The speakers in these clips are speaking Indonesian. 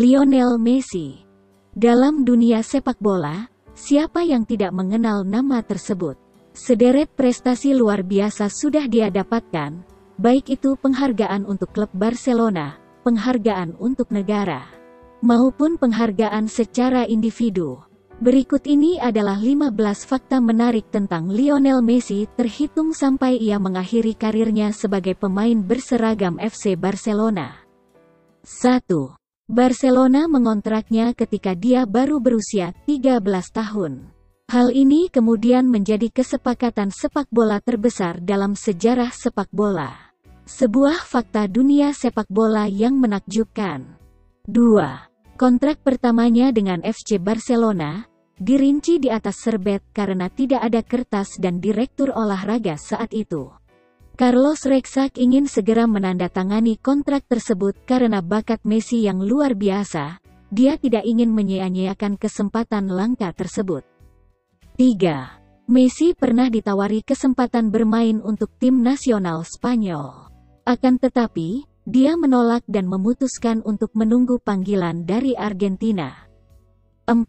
Lionel Messi. Dalam dunia sepak bola, siapa yang tidak mengenal nama tersebut? Sederet prestasi luar biasa sudah dia dapatkan, baik itu penghargaan untuk klub Barcelona, penghargaan untuk negara, maupun penghargaan secara individu. Berikut ini adalah 15 fakta menarik tentang Lionel Messi terhitung sampai ia mengakhiri karirnya sebagai pemain berseragam FC Barcelona. 1. Barcelona mengontraknya ketika dia baru berusia 13 tahun. Hal ini kemudian menjadi kesepakatan sepak bola terbesar dalam sejarah sepak bola. Sebuah fakta dunia sepak bola yang menakjubkan. 2. Kontrak pertamanya dengan FC Barcelona, dirinci di atas serbet karena tidak ada kertas dan direktur olahraga saat itu. Carlos Rexach ingin segera menandatangani kontrak tersebut karena bakat Messi yang luar biasa, dia tidak ingin menyia-nyiakan kesempatan langka tersebut. 3. Messi pernah ditawari kesempatan bermain untuk tim nasional Spanyol. Akan tetapi, dia menolak dan memutuskan untuk menunggu panggilan dari Argentina. 4.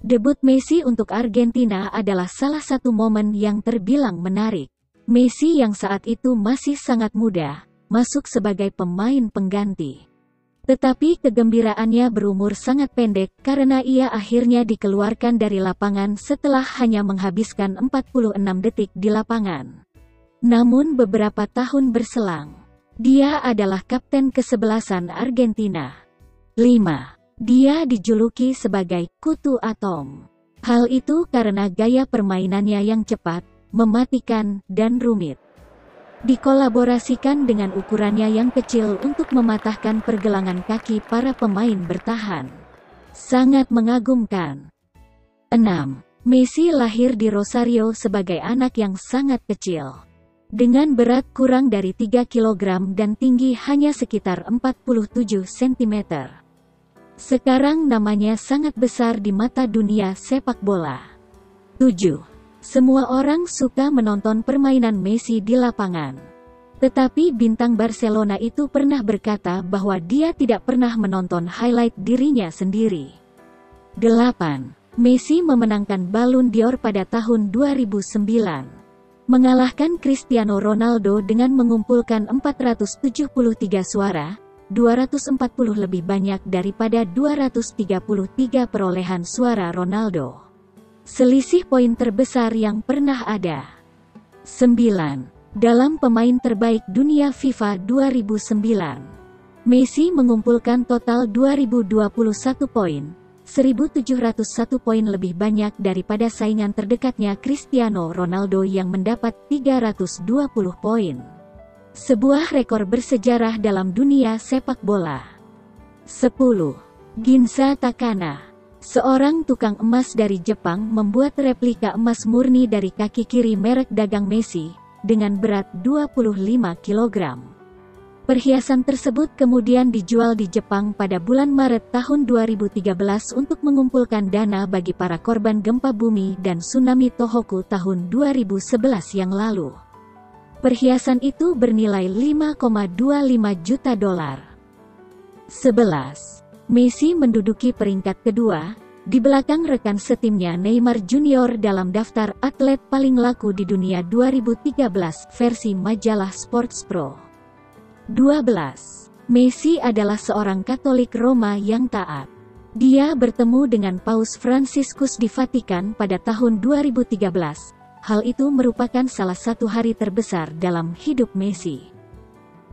Debut Messi untuk Argentina adalah salah satu momen yang terbilang menarik. Messi yang saat itu masih sangat muda, masuk sebagai pemain pengganti. Tetapi kegembiraannya berumur sangat pendek karena ia akhirnya dikeluarkan dari lapangan setelah hanya menghabiskan 46 detik di lapangan. Namun beberapa tahun berselang, dia adalah kapten kesebelasan Argentina. 5. Dia dijuluki sebagai Kutu Atom. Hal itu karena gaya permainannya yang cepat, mematikan, dan rumit. Dikolaborasikan dengan ukurannya yang kecil untuk mematahkan pergelangan kaki para pemain bertahan. Sangat mengagumkan. 6. Messi lahir di Rosario sebagai anak yang sangat kecil. Dengan berat kurang dari 3 kg dan tinggi hanya sekitar 47 cm. Sekarang namanya sangat besar di mata dunia sepak bola. 7. Semua orang suka menonton permainan Messi di lapangan. Tetapi bintang Barcelona itu pernah berkata bahwa dia tidak pernah menonton highlight dirinya sendiri. 8. Messi memenangkan Ballon d'Or pada tahun 2009. Mengalahkan Cristiano Ronaldo dengan mengumpulkan 473 suara, 240 lebih banyak daripada 233 perolehan suara Ronaldo. Selisih poin terbesar yang pernah ada. 9. Dalam pemain terbaik dunia FIFA 2009. Messi mengumpulkan total 2021 poin, 1.701 poin lebih banyak daripada saingan terdekatnya Cristiano Ronaldo yang mendapat 320 poin. Sebuah rekor bersejarah dalam dunia sepak bola. 10. Ginza Takana. Seorang tukang emas dari Jepang membuat replika emas murni dari kaki kiri merek dagang Messi, dengan berat 25 kg. Perhiasan tersebut kemudian dijual di Jepang pada bulan Maret tahun 2013 untuk mengumpulkan dana bagi para korban gempa bumi dan tsunami Tohoku tahun 2011 yang lalu. Perhiasan itu bernilai 5,25 juta dolar. 11. Messi menduduki peringkat kedua, di belakang rekan setimnya Neymar Junior dalam daftar atlet paling laku di dunia 2013 versi majalah Sports Pro. 12. Messi adalah seorang Katolik Roma yang taat. Dia bertemu dengan Paus Fransiskus di Vatikan pada tahun 2013. Hal itu merupakan salah satu hari terbesar dalam hidup Messi.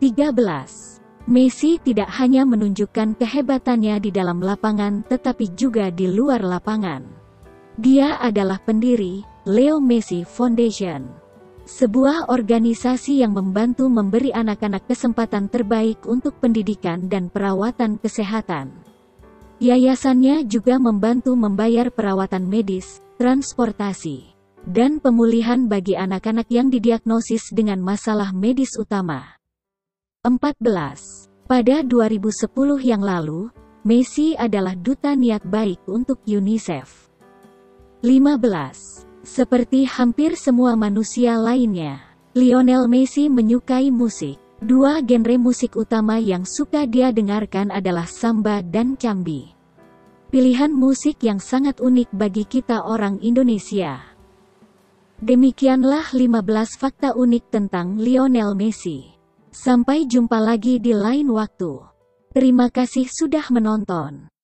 13. Messi tidak hanya menunjukkan kehebatannya di dalam lapangan tetapi juga di luar lapangan. Dia adalah pendiri, Leo Messi Foundation. Sebuah organisasi yang membantu memberi anak-anak kesempatan terbaik untuk pendidikan dan perawatan kesehatan. Yayasannya juga membantu membayar perawatan medis, transportasi, dan pemulihan bagi anak-anak yang didiagnosis dengan masalah medis utama. 14. Pada 2010 yang lalu, Messi adalah duta niat baik untuk UNICEF. 15. Seperti hampir semua manusia lainnya, Lionel Messi menyukai musik. Dua genre musik utama yang suka dia dengarkan adalah samba dan cambi. Pilihan musik yang sangat unik bagi kita orang Indonesia. Demikianlah 15 fakta unik tentang Lionel Messi. Sampai jumpa lagi di lain waktu. Terima kasih sudah menonton.